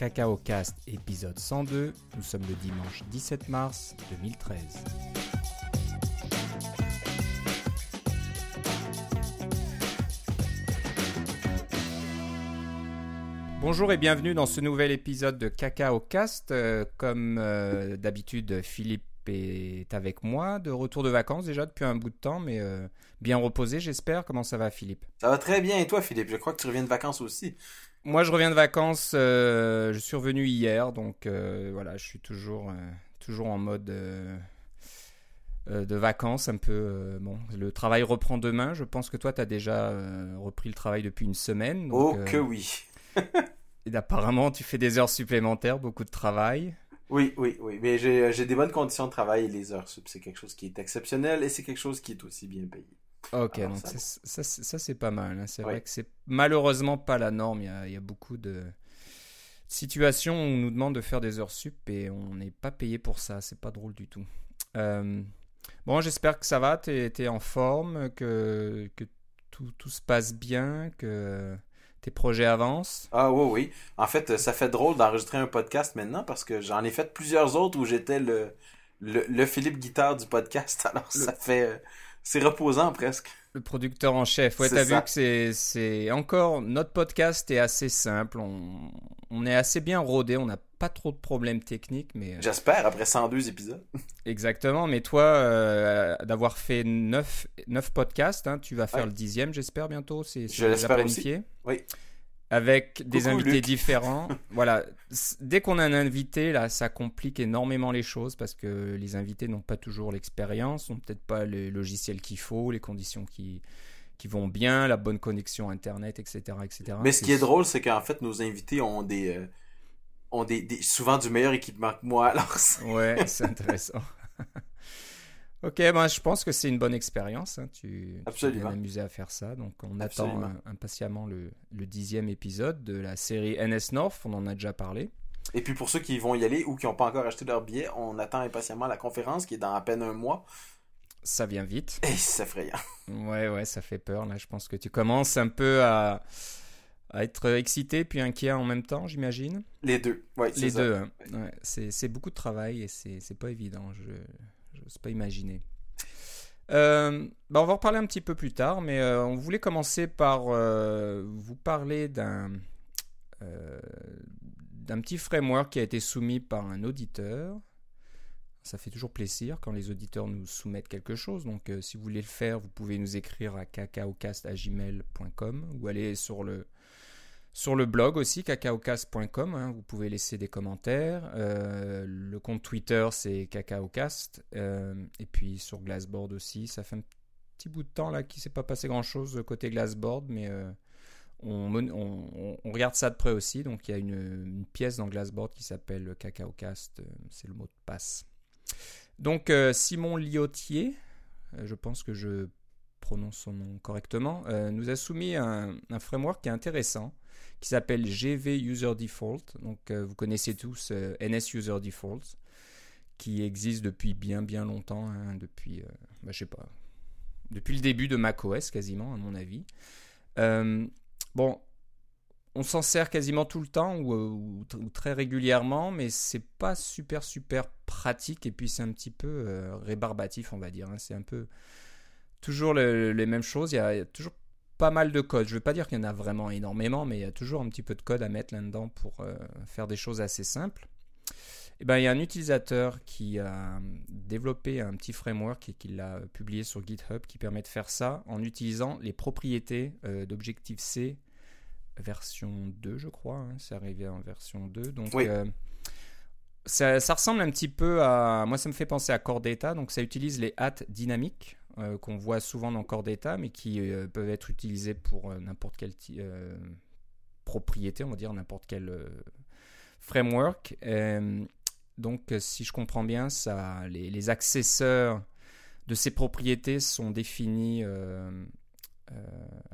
Cacao Cast, épisode 102, nous sommes le dimanche 17 mars 2013. Bonjour et bienvenue dans ce nouvel épisode de Cacao Cast. Comme d'habitude, Philippe est avec moi, de retour de vacances déjà depuis un bout de temps, mais bien reposé j'espère. Comment ça va Philippe? Ça va très bien, et toi Philippe? Je crois que tu reviens de vacances aussi. Moi je reviens de vacances, je suis revenu hier, donc voilà, je suis toujours en mode de vacances un peu. Bon, le travail reprend demain, je pense que toi tu as déjà repris le travail depuis une semaine. Donc, que oui. Et apparemment tu fais des heures supplémentaires, beaucoup de travail. Oui, mais j'ai des bonnes conditions de travail et les heures sup, c'est quelque chose qui est exceptionnel et c'est quelque chose qui est aussi bien payé. Ok, alors, donc ça c'est pas mal, hein. C'est vrai que c'est malheureusement pas la norme, il y a beaucoup de situations où on nous demande de faire des heures sup et on n'est pas payé pour ça, c'est pas drôle du tout. Bon, j'espère que ça va, t'es en forme, que tout se passe bien, que... Tes projets avancent? Ah oui. En fait, ça fait drôle d'enregistrer un podcast maintenant parce que j'en ai fait plusieurs autres où j'étais le Philippe Guitard du podcast. Alors ça fait... C'est reposant presque. Le producteur en chef. Ouais, c'est vu que c'est... Encore, notre podcast est assez simple. On est assez bien rodé. On n'a pas trop de problèmes techniques. Mais... J'espère, après 102 épisodes. Exactement. Mais toi, d'avoir fait 9 podcasts, hein, tu vas faire le 10e, j'espère, bientôt. Je l'espère planifié. Aussi. Oui. Avec des invités Luc. Différents. Voilà. Dès qu'on a un invité, là, ça complique énormément les choses parce que les invités n'ont pas toujours l'expérience, n'ont peut-être pas les logiciels qu'il faut, les conditions qui vont bien, la bonne connexion Internet, etc. Mais ce qui est drôle, c'est qu'en fait, nos invités ont des souvent du meilleur équipement que moi. Alors c'est... Ouais, c'est intéressant. Ok, ben, je pense que c'est une bonne expérience. Hein. Tu t'es bien amusé à faire ça. Donc, on attend impatiemment le 10e épisode de la série NSNorth. On en a déjà parlé. Et puis, pour ceux qui vont y aller ou qui n'ont pas encore acheté leur billet, on attend impatiemment la conférence qui est dans à peine un mois. Ça vient vite. Et c'est effrayant. Ouais, ça fait peur. Là, je pense que tu commences un peu à être excité puis inquiet en même temps, j'imagine. Les deux. Ouais, les deux. Hein. Ouais, c'est beaucoup de travail et c'est pas évident. Je n'ose pas imaginer. On va en reparler un petit peu plus tard, mais on voulait commencer par vous parler d'un petit framework qui a été soumis par un auditeur. Ça fait toujours plaisir quand les auditeurs nous soumettent quelque chose. Donc, si vous voulez le faire, vous pouvez nous écrire à cacaocast@gmail.com ou aller sur le blog aussi, cacaocast.com, hein, vous pouvez laisser des commentaires. Le compte Twitter, c'est cacaocast. Et puis sur Glassboard aussi, ça fait un petit bout de temps là qu'il ne s'est pas passé grand-chose côté Glassboard, mais on regarde ça de près aussi. Donc il y a une pièce dans Glassboard qui s'appelle cacaocast, c'est le mot de passe. Donc Simon Liotier, je pense que je prononce son nom correctement, nous a soumis un framework qui est intéressant, qui s'appelle GVUserDefault. Donc, vous connaissez tous NSUserDefault, qui existe depuis bien longtemps, hein, depuis, depuis le début de macOS quasiment, à mon avis. On s'en sert quasiment tout le temps ou très régulièrement, mais c'est pas super pratique et puis c'est un petit peu rébarbatif, on va dire. Hein, c'est un peu toujours les mêmes choses. Il y a toujours pas mal de code. Je ne veux pas dire qu'il y en a vraiment énormément, mais il y a toujours un petit peu de code à mettre là-dedans pour faire des choses assez simples. Et ben, il y a un utilisateur qui a développé un petit framework et qui l'a publié sur GitHub qui permet de faire ça en utilisant les propriétés d'Objective-C version 2, je crois. Hein, c'est arrivé en version 2. Donc, ça ressemble un petit peu à... Moi, ça me fait penser à Core Data. Donc, ça utilise les hâtes dynamiques. Qu'on voit souvent dans Core Data, mais qui peuvent être utilisés pour n'importe quelle propriété, on va dire, n'importe quel framework. Donc, si je comprends bien, ça, les accesseurs de ces propriétés sont définis à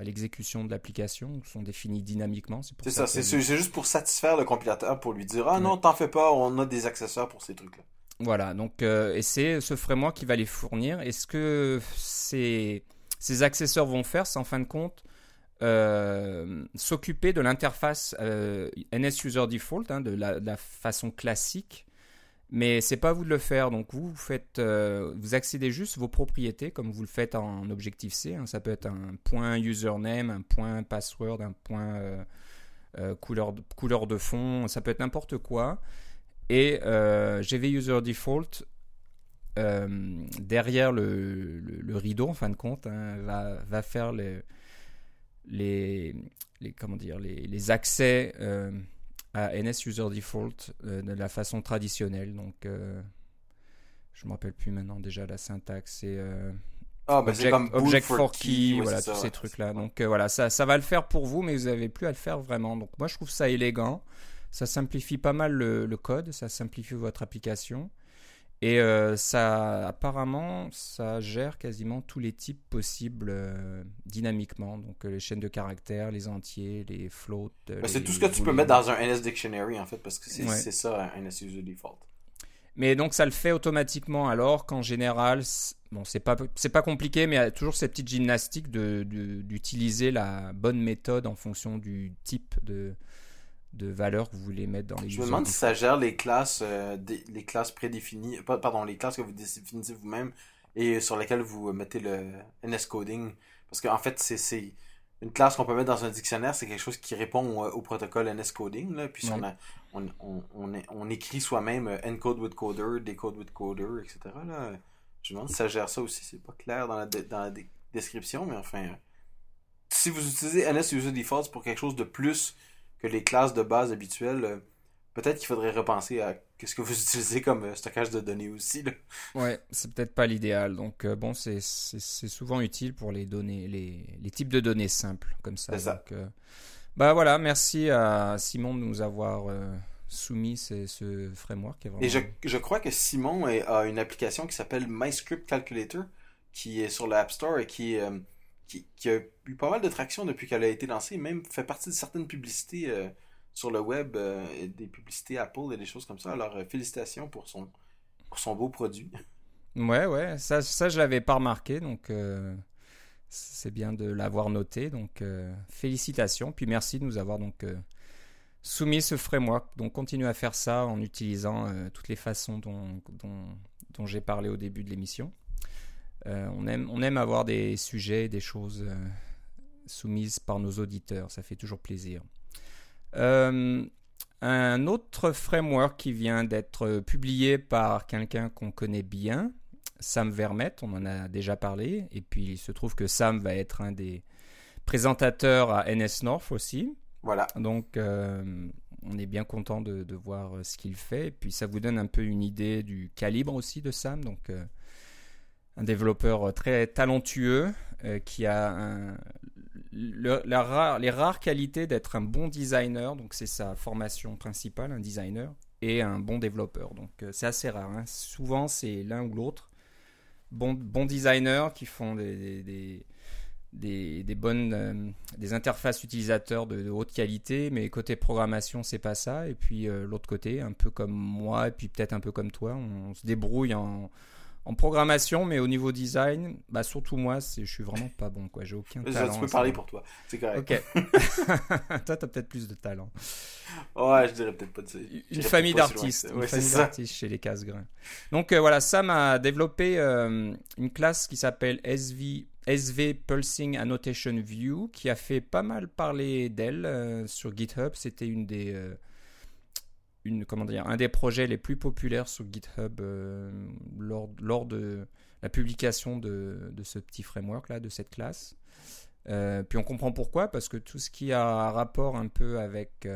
l'exécution de l'application, sont définis dynamiquement. C'est juste pour satisfaire le compilateur, pour lui dire « Ah non, t'en fais pas, on a des accesseurs pour ces trucs-là ». Voilà, donc et c'est ce framework qui va les fournir. Et ce que ces accesseurs vont faire, c'est en fin de compte s'occuper de l'interface NSUserDefault, hein, de la façon classique, mais c'est pas à vous de le faire. Donc vous accédez juste vos propriétés comme vous le faites en Objective-C, hein. Ça peut être un point username, un point password, un point couleur de fond, ça peut être n'importe quoi. Et GVUserDefault, derrière le rideau en fin de compte, hein, va faire les accès à NSUserDefault de la façon traditionnelle. Donc je me rappelle plus maintenant déjà la syntaxe, c'est Object for Key, oui, voilà, tous ces trucs là. Donc voilà, ça va le faire pour vous, mais vous n'avez plus à le faire vraiment. Donc moi je trouve ça élégant, ça simplifie pas mal le code, ça simplifie votre application. Et ça, apparemment, ça gère quasiment tous les types possibles dynamiquement. Donc les chaînes de caractères, les entiers, les floats. C'est tout ce que tu peux mettre dans un NS Dictionary, en fait, parce que c'est ça, un NSUserDefault. Mais donc, ça le fait automatiquement, alors qu'en général, c'est pas compliqué, mais il y a toujours cette petite gymnastique d'utiliser la bonne méthode en fonction du type de valeurs que vous voulez mettre dans les user. Je me demande si ça gère les classes prédéfinies, les classes que vous définissez vous-même et sur lesquelles vous mettez le NSCoding, parce qu'en fait c'est une classe qu'on peut mettre dans un dictionnaire, c'est quelque chose qui répond au protocole NSCoding là, puis on écrit soi-même encode with coder, decode with coder, etc. là. Je me demande si ça gère ça aussi, c'est pas clair dans la description, mais enfin si vous utilisez NSUserDefault pour quelque chose de plus que les classes de base habituelles, peut-être qu'il faudrait repenser à ce que vous utilisez comme stockage de données aussi. Là. Ouais, c'est peut-être pas l'idéal. Donc c'est souvent utile pour les données, les types de données simples comme ça. C'est ça. Donc, voilà, merci à Simon de nous avoir soumis ce framework. Qui est vraiment... Et je crois que Simon a une application qui s'appelle MyScript Calculator, qui est sur l'App Store et qui a eu pas mal de traction depuis qu'elle a été lancée, même fait partie de certaines publicités sur le web, des publicités Apple et des choses comme ça. Alors, félicitations pour son beau produit. Ouais, ça je l'avais pas remarqué, donc c'est bien de l'avoir noté. Donc, félicitations, puis merci de nous avoir donc soumis ce framework. Donc, continuez à faire ça en utilisant toutes les façons dont j'ai parlé au début de l'émission. On aime avoir des sujets, des choses soumises par nos auditeurs. Ça fait toujours plaisir. Un autre framework qui vient d'être publié par quelqu'un qu'on connaît bien, Sam Vermette, on en a déjà parlé. Et puis, il se trouve que Sam va être un des présentateurs à NSNorth aussi. Voilà. Donc, on est bien content de voir ce qu'il fait. Et puis, ça vous donne un peu une idée du calibre aussi de Sam. Donc... un développeur très talentueux qui a les rares qualités d'être un bon designer. Donc, c'est sa formation principale, un designer, et un bon développeur. Donc, c'est assez rare, hein. Souvent, c'est l'un ou l'autre. Bon designer qui font des bonnes des interfaces utilisateurs de haute qualité, mais côté programmation, c'est pas ça. Et puis, l'autre côté, un peu comme moi, et puis peut-être un peu comme toi, on se débrouille en programmation, mais au niveau design, surtout moi, je suis vraiment pas bon, quoi. J'ai aucun talent. Tu peux parler pour toi, c'est correct. Ok. Toi, t'as peut-être plus de talent. Ouais, je dirais peut-être pas. Une famille d'artistes, chez les Casse-Grains. Donc voilà, Sam a développé une classe qui s'appelle SV Pulsing Annotation View, qui a fait pas mal parler d'elle sur GitHub. C'était une des un des projets les plus populaires sur GitHub lors de la publication de ce petit framework là, de cette classe. Puis on comprend pourquoi, parce que tout ce qui a rapport un peu avec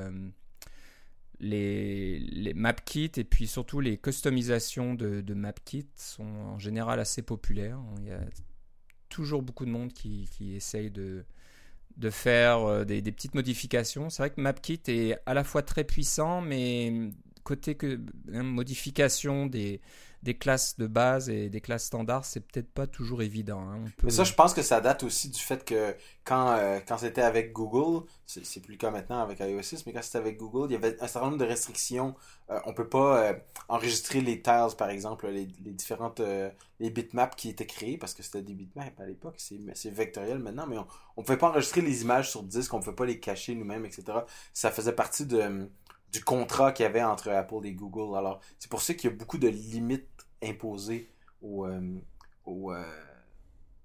les MapKit et puis surtout les customisations de MapKit sont en général assez populaires. Il y a toujours beaucoup de monde qui essaye de faire des petites modifications. C'est vrai que MapKit est à la fois très puissant, mais côté modification des des classes de base et des classes standards, c'est peut-être pas toujours évident. Hein. On peut... Mais ça, je pense que ça date aussi du fait que quand c'était avec Google, c'est plus le cas maintenant avec iOS 6, mais quand c'était avec Google, il y avait un certain nombre de restrictions. On peut pas enregistrer les tiles, par exemple, les différentes les bitmaps qui étaient créés, parce que c'était des bitmaps à l'époque, c'est vectoriel maintenant, mais on pouvait pas enregistrer les images sur disque, on pouvait pas les cacher nous-mêmes, etc. Ça faisait partie du contrat qu'il y avait entre Apple et Google. Alors, c'est pour ça qu'il y a beaucoup de limites imposées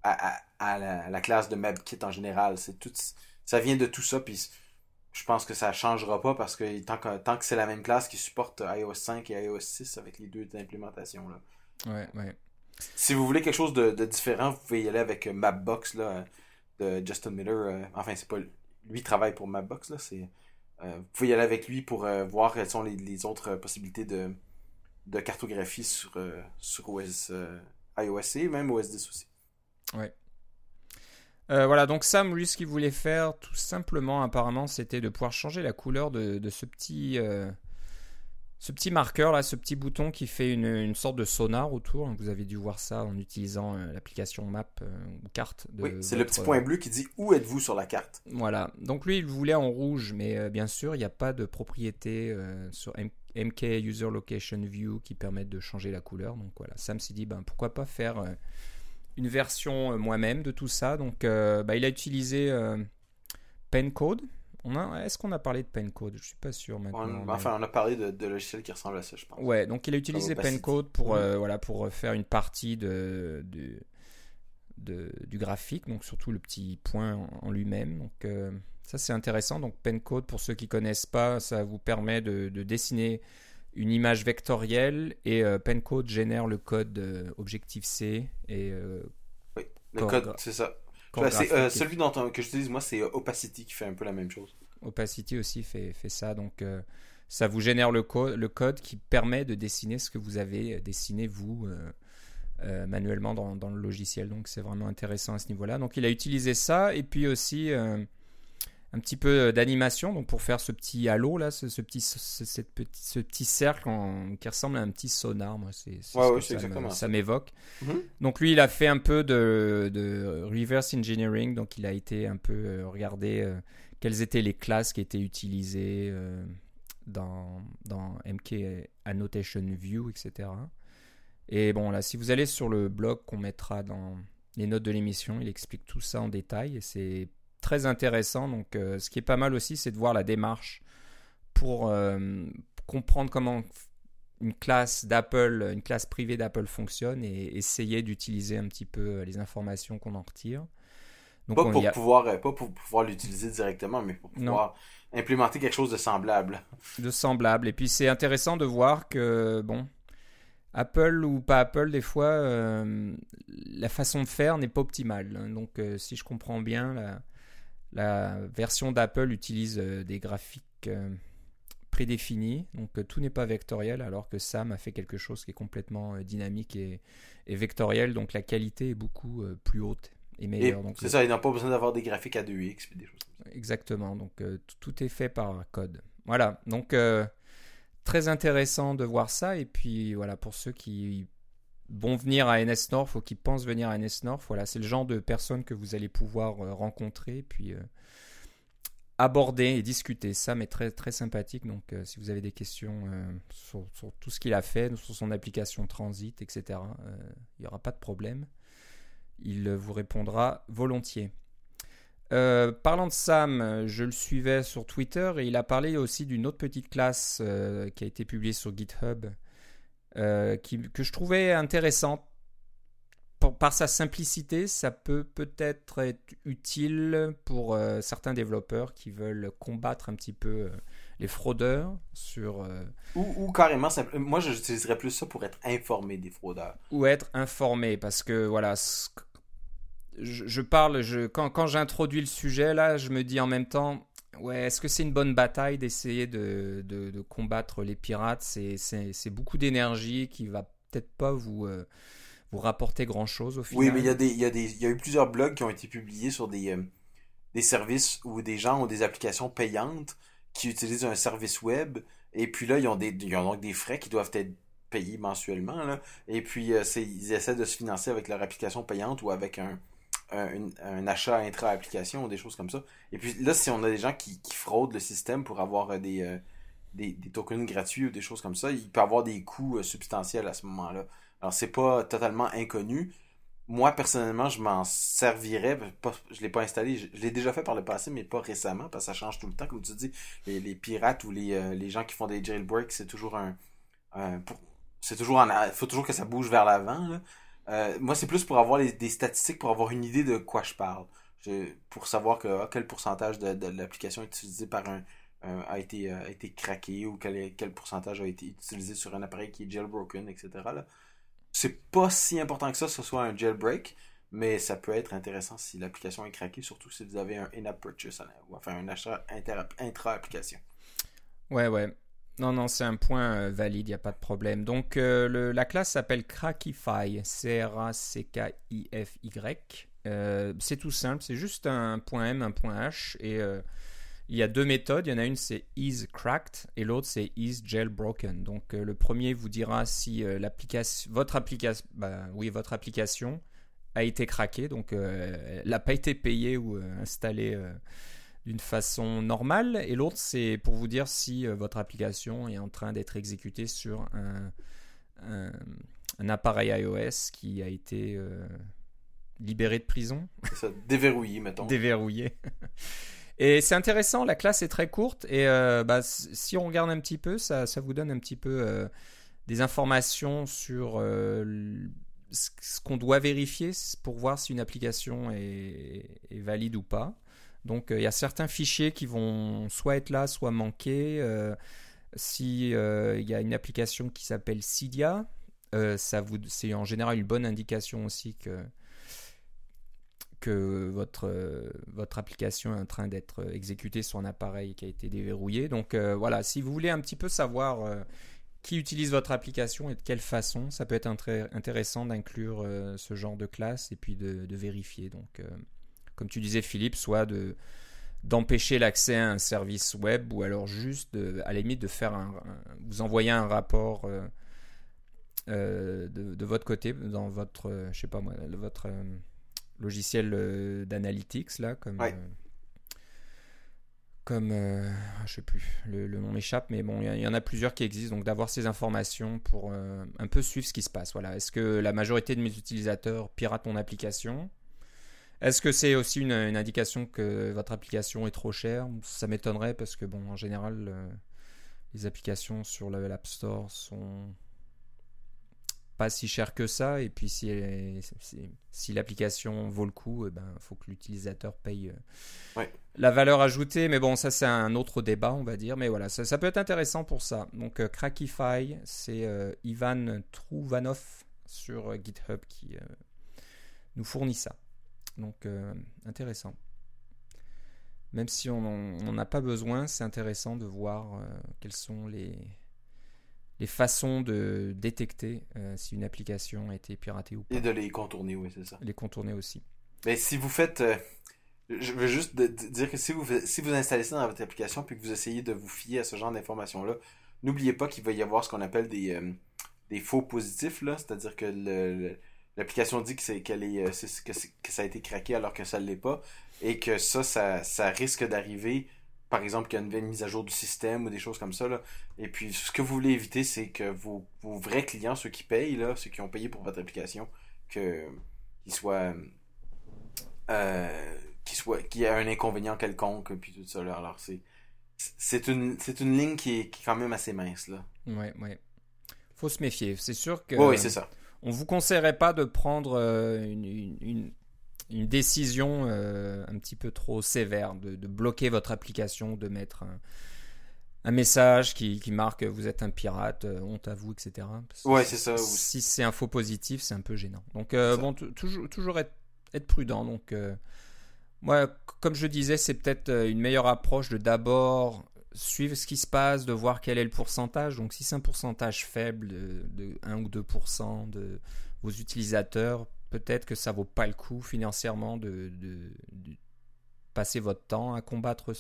à la classe de MapKit en général. Ça vient de tout ça, puis je pense que ça ne changera pas parce que tant que c'est la même classe qui supporte iOS 5 et iOS 6 avec les deux implémentations. Là. Ouais. Si vous voulez quelque chose de différent, vous pouvez y aller avec Mapbox là, de Justin Miller. Enfin, c'est pas lui. Lui travaille pour Mapbox, là, c'est... vous pouvez y aller avec lui pour voir quelles sont les autres possibilités de cartographie sur OS, iOS et même OS 10 aussi. Ouais. Voilà, donc Sam, lui, ce qu'il voulait faire, tout simplement, apparemment, c'était de pouvoir changer la couleur de ce petit marqueur, là, ce petit bouton qui fait une sorte de sonar autour. Vous avez dû voir ça en utilisant l'application Map ou carte. Oui, c'est le petit point bleu qui dit où êtes-vous sur la carte. Voilà. Donc lui, il voulait en rouge, mais bien sûr, il n'y a pas de propriété sur MK User Location View qui permettent de changer la couleur. Donc voilà, Sam s'est dit, pourquoi pas faire une version moi-même de tout ça. Donc il a utilisé PenCode. Est-ce qu'on a parlé de PenCode ? Je suis pas sûr maintenant. On a parlé de logiciels qui ressemblent à ça, je pense. Ouais, donc il a utilisé PenCode pour pour faire une partie du graphique, donc surtout le petit point en lui-même. Donc ça c'est intéressant. Donc PenCode, pour ceux qui connaissent pas, ça vous permet de dessiner une image vectorielle et PenCode génère le code Objective-C et oui, le code, c'est ça. Là, c'est, celui que j'utilise moi, c'est Opacity qui fait un peu la même chose. Opacity aussi fait ça, donc ça vous génère le code qui permet de dessiner ce que vous avez dessiné vous manuellement dans le logiciel, donc c'est vraiment intéressant à ce niveau-là. Donc il a utilisé ça et puis aussi un petit peu d'animation, donc pour faire ce petit halo là, ce petit cercle qui ressemble à un petit sonar. Moi, ça m'évoque. Mm-hmm. Donc lui, il a fait un peu de reverse engineering, donc il a été un peu regarder quelles étaient les classes qui étaient utilisées dans MK Annotation View, etc. Et bon là, si vous allez sur le blog qu'on mettra dans les notes de l'émission, il explique tout ça en détail et c'est très intéressant. Donc ce qui est pas mal aussi, c'est de voir la démarche pour comprendre comment une classe d'Apple, une classe privée d'Apple fonctionne et essayer d'utiliser un petit peu les informations qu'on en retire. Donc, pas pour pouvoir l'utiliser directement, mais pour pouvoir implémenter quelque chose de semblable. Et puis c'est intéressant de voir que Apple ou pas Apple, des fois, la façon de faire n'est pas optimale. Donc si je comprends bien, la version d'Apple utilise des graphiques prédéfinis, donc tout n'est pas vectoriel, alors que Sam a fait quelque chose qui est complètement dynamique et vectoriel, donc la qualité est beaucoup plus haute et meilleure. Et donc, c'est ça, ils n'ont pas besoin d'avoir des graphiques à 2x et des choses comme ça. Exactement, donc tout est fait par code. Voilà, donc très intéressant de voir ça, et puis voilà, pour ceux qui vont venir à NSNorth ou qui pensent venir à NSNorth, voilà, c'est le genre de personnes que vous allez pouvoir rencontrer, puis aborder et discuter. Ça, mais très, très sympathique. Donc, si vous avez des questions sur tout ce qu'il a fait, sur son application Transit, etc., il n'y aura pas de problème. Il vous répondra volontiers. Parlant de Sam, je le suivais sur Twitter et il a parlé aussi d'une autre petite classe qui a été publiée sur GitHub, que je trouvais intéressante par sa simplicité. Ça peut-être être utile pour certains développeurs qui veulent combattre un petit peu les fraudeurs sur ou carrément moi j'utiliserais plus ça pour être informé des fraudeurs ou être informé, parce que voilà, quand j'introduis le sujet là, je me dis en même temps, ouais, est-ce que c'est une bonne bataille d'essayer de combattre les pirates ? C'est beaucoup d'énergie qui va peut-être pas vous rapporter grand-chose au final. Oui, mais il y a eu plusieurs blogs qui ont été publiés sur des services où des gens ont des applications payantes qui utilisent un service web, et puis là, ils ont donc des frais qui doivent être payer mensuellement, là. Et puis ils essaient de se financer avec leur application payante ou avec un achat intra-application ou des choses comme ça. Et puis là, si on a des gens qui fraudent le système pour avoir des tokens gratuits ou des choses comme ça, il peut avoir des coûts substantiels à ce moment-là. Alors, c'est pas totalement inconnu. Moi, personnellement, je m'en servirais. Je l'ai pas installé. Je l'ai déjà fait par le passé, mais pas récemment, parce que ça change tout le temps. Comme tu dis, les pirates ou les gens qui font des jailbreaks, c'est toujours faut toujours que ça bouge vers l'avant, là. Moi, c'est plus pour avoir des statistiques, pour avoir une idée de quoi je parle. Pour savoir quel pourcentage de l'application utilisée par a été craqué ou quel pourcentage a été utilisé sur un appareil qui est jailbroken, etc., là. C'est pas si important que ça, ce soit un jailbreak, mais ça peut être intéressant si l'application est craquée, surtout si vous avez un in-app purchase, enfin un achat intra-application. Ouais. Non, c'est un point valide, il n'y a pas de problème. Donc, la classe s'appelle Crackify, Crackify. C'est tout simple, c'est juste un point M, un point H, et il y a deux méthodes. Il y en a une, c'est isCracked, et l'autre, c'est isJailbroken. Donc, le premier vous dira si votre application a été craquée, donc elle n'a pas été payée ou installée d'une façon normale, et l'autre, c'est pour vous dire si votre application est en train d'être exécutée sur un appareil iOS qui a été libéré de prison. C'est ça, déverrouillé, mettons. Déverrouillé. Et c'est intéressant, la classe est très courte, et si on regarde un petit peu, ça vous donne un petit peu des informations sur ce qu'on doit vérifier pour voir si une application est valide ou pas. Donc, il y a certains fichiers qui vont soit être là, soit manquer. Il y a une application qui s'appelle Cydia, c'est en général une bonne indication aussi que votre application est en train d'être exécutée sur un appareil qui a été déverrouillé. Donc, si vous voulez un petit peu savoir qui utilise votre application et de quelle façon, ça peut être intéressant d'inclure ce genre de classe et puis de vérifier. Donc... comme tu disais, Philippe, soit d'empêcher l'accès à un service web ou alors juste, à la limite, de faire vous envoyer un rapport de votre côté dans votre, logiciel d'analytics, là, comme... Ouais. Je ne sais plus, le nom m'échappe, mais bon, il y en a plusieurs qui existent, donc d'avoir ces informations pour un peu suivre ce qui se passe. Voilà. Est-ce que la majorité de mes utilisateurs piratent mon application ? Est-ce que c'est aussi une indication que votre application est trop chère? Ça m'étonnerait parce que, en général, les applications sur l'App Store sont pas si chères que ça. Et puis, si l'application vaut le coup, faut que l'utilisateur paye la valeur ajoutée. Mais bon, ça, c'est un autre débat, on va dire. Mais voilà, ça peut être intéressant pour ça. Donc, Crackify, c'est Ivan Trouvanov sur GitHub qui nous fournit ça. Donc, intéressant. Même si on n'en a pas besoin, c'est intéressant de voir quelles sont les façons de détecter si une application a été piratée ou pas. Et de les contourner, oui, c'est ça. Les contourner aussi. Mais si vous faites... je veux juste dire que si vous installez ça dans votre application puis que vous essayez de vous fier à ce genre d'informations-là, n'oubliez pas qu'il va y avoir ce qu'on appelle des faux positifs, là, c'est-à-dire que l'application dit que ça a été craqué alors que ça ne l'est pas, et que ça risque d'arriver, par exemple, qu'il y a une nouvelle mise à jour du système ou des choses comme ça, là. Et puis, ce que vous voulez éviter, c'est que vos vrais clients, ceux qui payent, là, ceux qui ont payé pour votre application, qu'il y ait un inconvénient quelconque, puis tout ça, là. Alors, c'est une ligne qui est quand même assez mince, là. Ouais. Faut se méfier. C'est sûr que... Oui, c'est ça. On ne vous conseillerait pas de prendre une décision un petit peu trop sévère, de bloquer votre application, de mettre un message qui marque « vous êtes un pirate, honte à vous », etc. Oui, c'est ça. Si c'est un faux positif, c'est un peu gênant. Donc, toujours être prudent. Donc, moi, comme je disais, c'est peut-être une meilleure approche de d'abord... suivre ce qui se passe, de voir quel est le pourcentage. Donc, si c'est un pourcentage faible de 1 ou 2% de vos utilisateurs, peut-être que ça ne vaut pas le coup financièrement de passer votre temps à combattre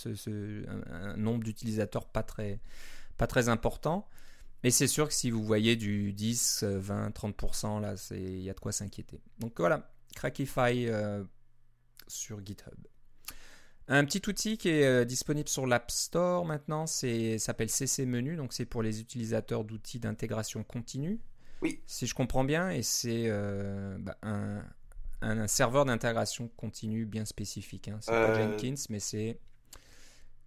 un nombre d'utilisateurs pas très important. Mais c'est sûr que si vous voyez du 10, 20, 30%, là, il y a de quoi s'inquiéter. Donc voilà, Crackify sur GitHub. Un petit outil qui est disponible sur l'App Store maintenant, s'appelle CC Menu, donc c'est pour les utilisateurs d'outils d'intégration continue. Oui. Si je comprends bien, et c'est un serveur d'intégration continue bien spécifique. Hein. C'est pas Jenkins, mais c'est...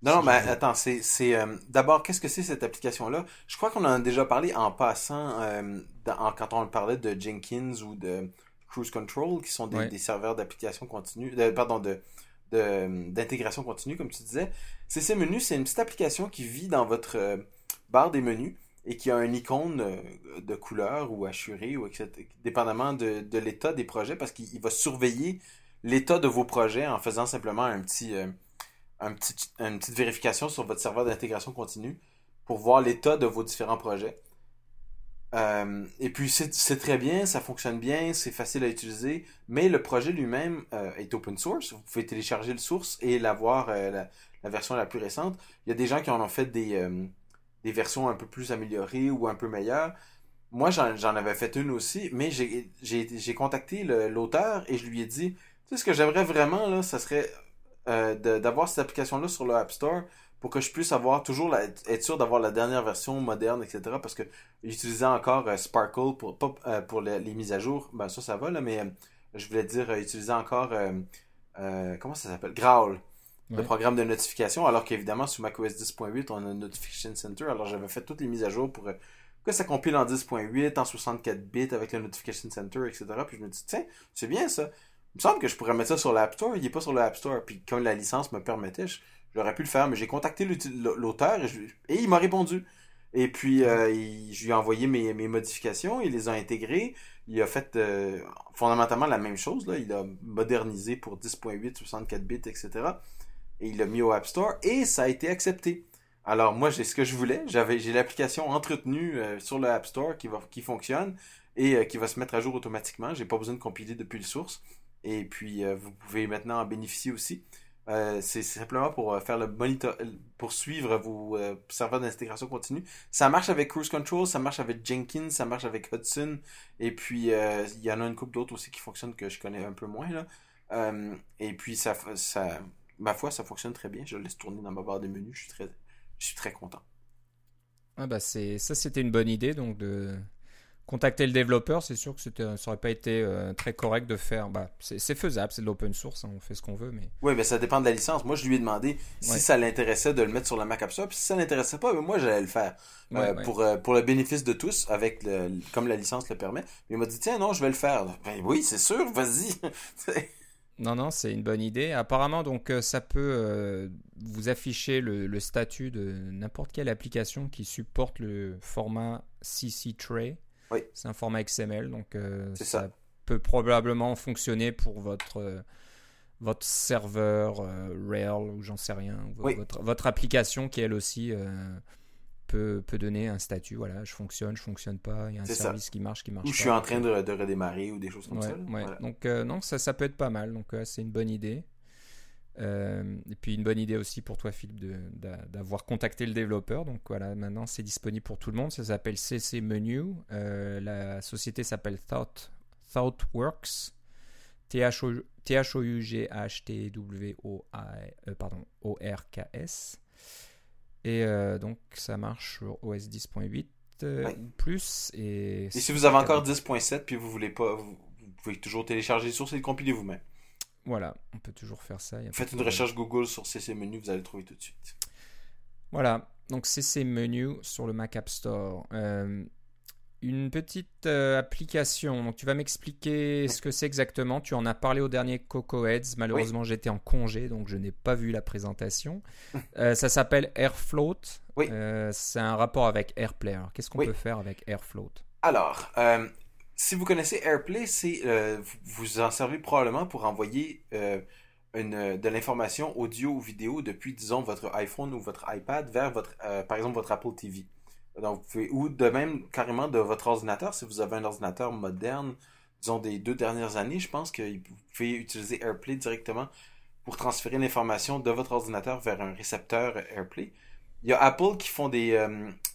Non, mais attends, d'abord, qu'est-ce que c'est cette application-là? Je crois qu'on en a déjà parlé en passant, quand on parlait de Jenkins ou de Cruise Control, qui sont des serveurs d'application continue, d'intégration continue, comme tu disais. CC Menu, c'est une petite application qui vit dans votre barre des menus et qui a une icône de couleur ou hachurée, ou etc., dépendamment de l'état des projets, parce qu'il va surveiller l'état de vos projets en faisant simplement une petite vérification sur votre serveur d'intégration continue pour voir l'état de vos différents projets. Et puis c'est très bien, ça fonctionne bien, c'est facile à utiliser, mais le projet lui-même est open source. Vous pouvez télécharger le source et l'avoir, la version la plus récente. Il y a des gens qui en ont fait des versions un peu plus améliorées ou un peu meilleures. Moi, j'en avais fait une aussi, mais j'ai contacté l'auteur et je lui ai dit, tu sais ce que j'aimerais vraiment, là, ça serait... d'avoir cette application-là sur le App Store pour que je puisse avoir toujours être sûr d'avoir la dernière version moderne, etc. Parce que j'utilisais encore Sparkle pour les mises à jour. Ben ça va, là, mais je voulais dire utiliser encore comment ça s'appelle? Growl, ouais. Le programme de notification, alors qu'évidemment sous macOS 10.8 on a Notification Center, alors j'avais fait toutes les mises à jour pour que ça compile en 10.8, en 64 bits avec le Notification Center, etc. Puis je me dis, tiens, c'est bien ça. Il me semble que je pourrais mettre ça sur l'App Store. Il n'est pas sur l'App Store. Puis comme la licence me permettait, j'aurais pu le faire. Mais j'ai contacté l'auteur et il m'a répondu. Et puis, je lui ai envoyé mes modifications. Il les a intégrées. Il a fait fondamentalement la même chose. Là. Il a modernisé pour 10.8, 64 bits, etc. Et il l'a mis au App Store. Et ça a été accepté. Alors moi, j'ai ce que je voulais. J'ai l'application entretenue sur le App Store qui fonctionne et qui va se mettre à jour automatiquement. J'ai pas besoin de compiler depuis le source. Et puis, vous pouvez maintenant en bénéficier aussi. C'est simplement pour faire pour suivre vos serveurs d'intégration continue. Ça marche avec Cruise Control, ça marche avec Jenkins, ça marche avec Hudson. Et puis, il y en a une couple d'autres aussi qui fonctionnent que je connais un peu moins, là. Et puis, ma foi, ça fonctionne très bien. Je laisse tourner dans ma barre de menu. Je suis très content. Ah bah ça, c'était une bonne idée, donc de... Contacter le développeur, c'est sûr que ça aurait pas été très correct de faire... c'est faisable, c'est de l'open source, hein, on fait ce qu'on veut. Mais... Oui, mais ça dépend de la licence. Moi, je lui ai demandé si ça l'intéressait de le mettre sur la Mac App Store, puis si ça l'intéressait pas, moi, j'allais le faire pour le bénéfice de tous, avec comme la licence le permet. Mais il m'a dit, tiens, non, je vais le faire. Ben oui, c'est sûr, vas-y. Non, c'est une bonne idée. Apparemment, donc, ça peut vous afficher le statut de n'importe quelle application qui supporte le format CC Tray. Oui. C'est un format XML, donc ça peut probablement fonctionner pour votre serveur Rail ou j'en sais rien. Votre application qui elle aussi peut donner un statut. Voilà, je fonctionne pas. Il y a un service qui marche pas. Ou je suis en train de redémarrer ou des choses comme ça. Ouais. Voilà. Donc non, ça peut être pas mal. Donc c'est une bonne idée. Et puis une bonne idée aussi pour toi, Philippe, d'avoir contacté le développeur. Donc voilà, maintenant c'est disponible pour tout le monde. Ça s'appelle CC Menu. La société s'appelle ThoughtWorks. THOUGHTWORKS. Et donc ça marche sur OS 10.8 plus. Et si vous avez encore 10.7 puis vous voulez pas, vous pouvez toujours télécharger les sources et le compiler vous-même. Voilà, on peut toujours faire ça. Faites une recherche Google sur CC Menu, vous allez le trouver tout de suite. Voilà, donc CC Menu sur le Mac App Store. Une petite application. Donc, tu vas m'expliquer ce que c'est exactement. Tu en as parlé au dernier Coco Heads. Malheureusement, j'étais en congé, donc je n'ai pas vu la présentation. Ça s'appelle AirFloat. Oui. C'est un rapport avec AirPlay. Alors, qu'est-ce qu'on peut faire avec AirFloat? Alors... Si vous connaissez AirPlay, vous en servez probablement pour envoyer de l'information audio ou vidéo depuis, disons, votre iPhone ou votre iPad vers par exemple, votre Apple TV. Donc, vous pouvez, ou de même, carrément, de votre ordinateur. Si vous avez un ordinateur moderne, disons, des 2 dernières années, je pense que vous pouvez utiliser AirPlay directement pour transférer l'information de votre ordinateur vers un récepteur AirPlay. Il y a Apple qui font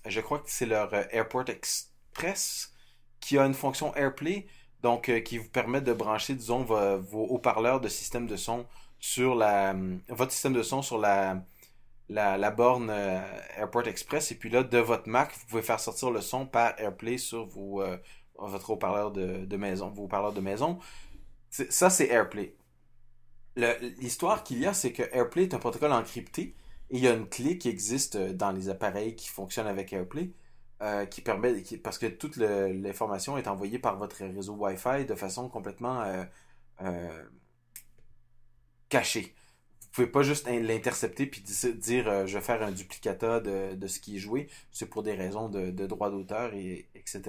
je crois que c'est leur AirPort Express qui a une fonction AirPlay, donc qui vous permet de brancher, disons, vos haut-parleurs de système de son sur votre système de son sur la borne AirPort Express, et puis là, de votre Mac, vous pouvez faire sortir le son par AirPlay sur votre haut-parleur de maison, vos haut-parleurs de maison. Ça, c'est AirPlay. L'histoire qu'il y a, c'est que AirPlay est un protocole encrypté, et il y a une clé qui existe dans les appareils qui fonctionnent avec AirPlay, qui permet, parce que toute l'information est envoyée par votre réseau Wi-Fi de façon complètement cachée. Vous pouvez pas juste l'intercepter puis dire je vais faire un duplicata de ce qui est joué. C'est pour des raisons de droit d'auteur, etc.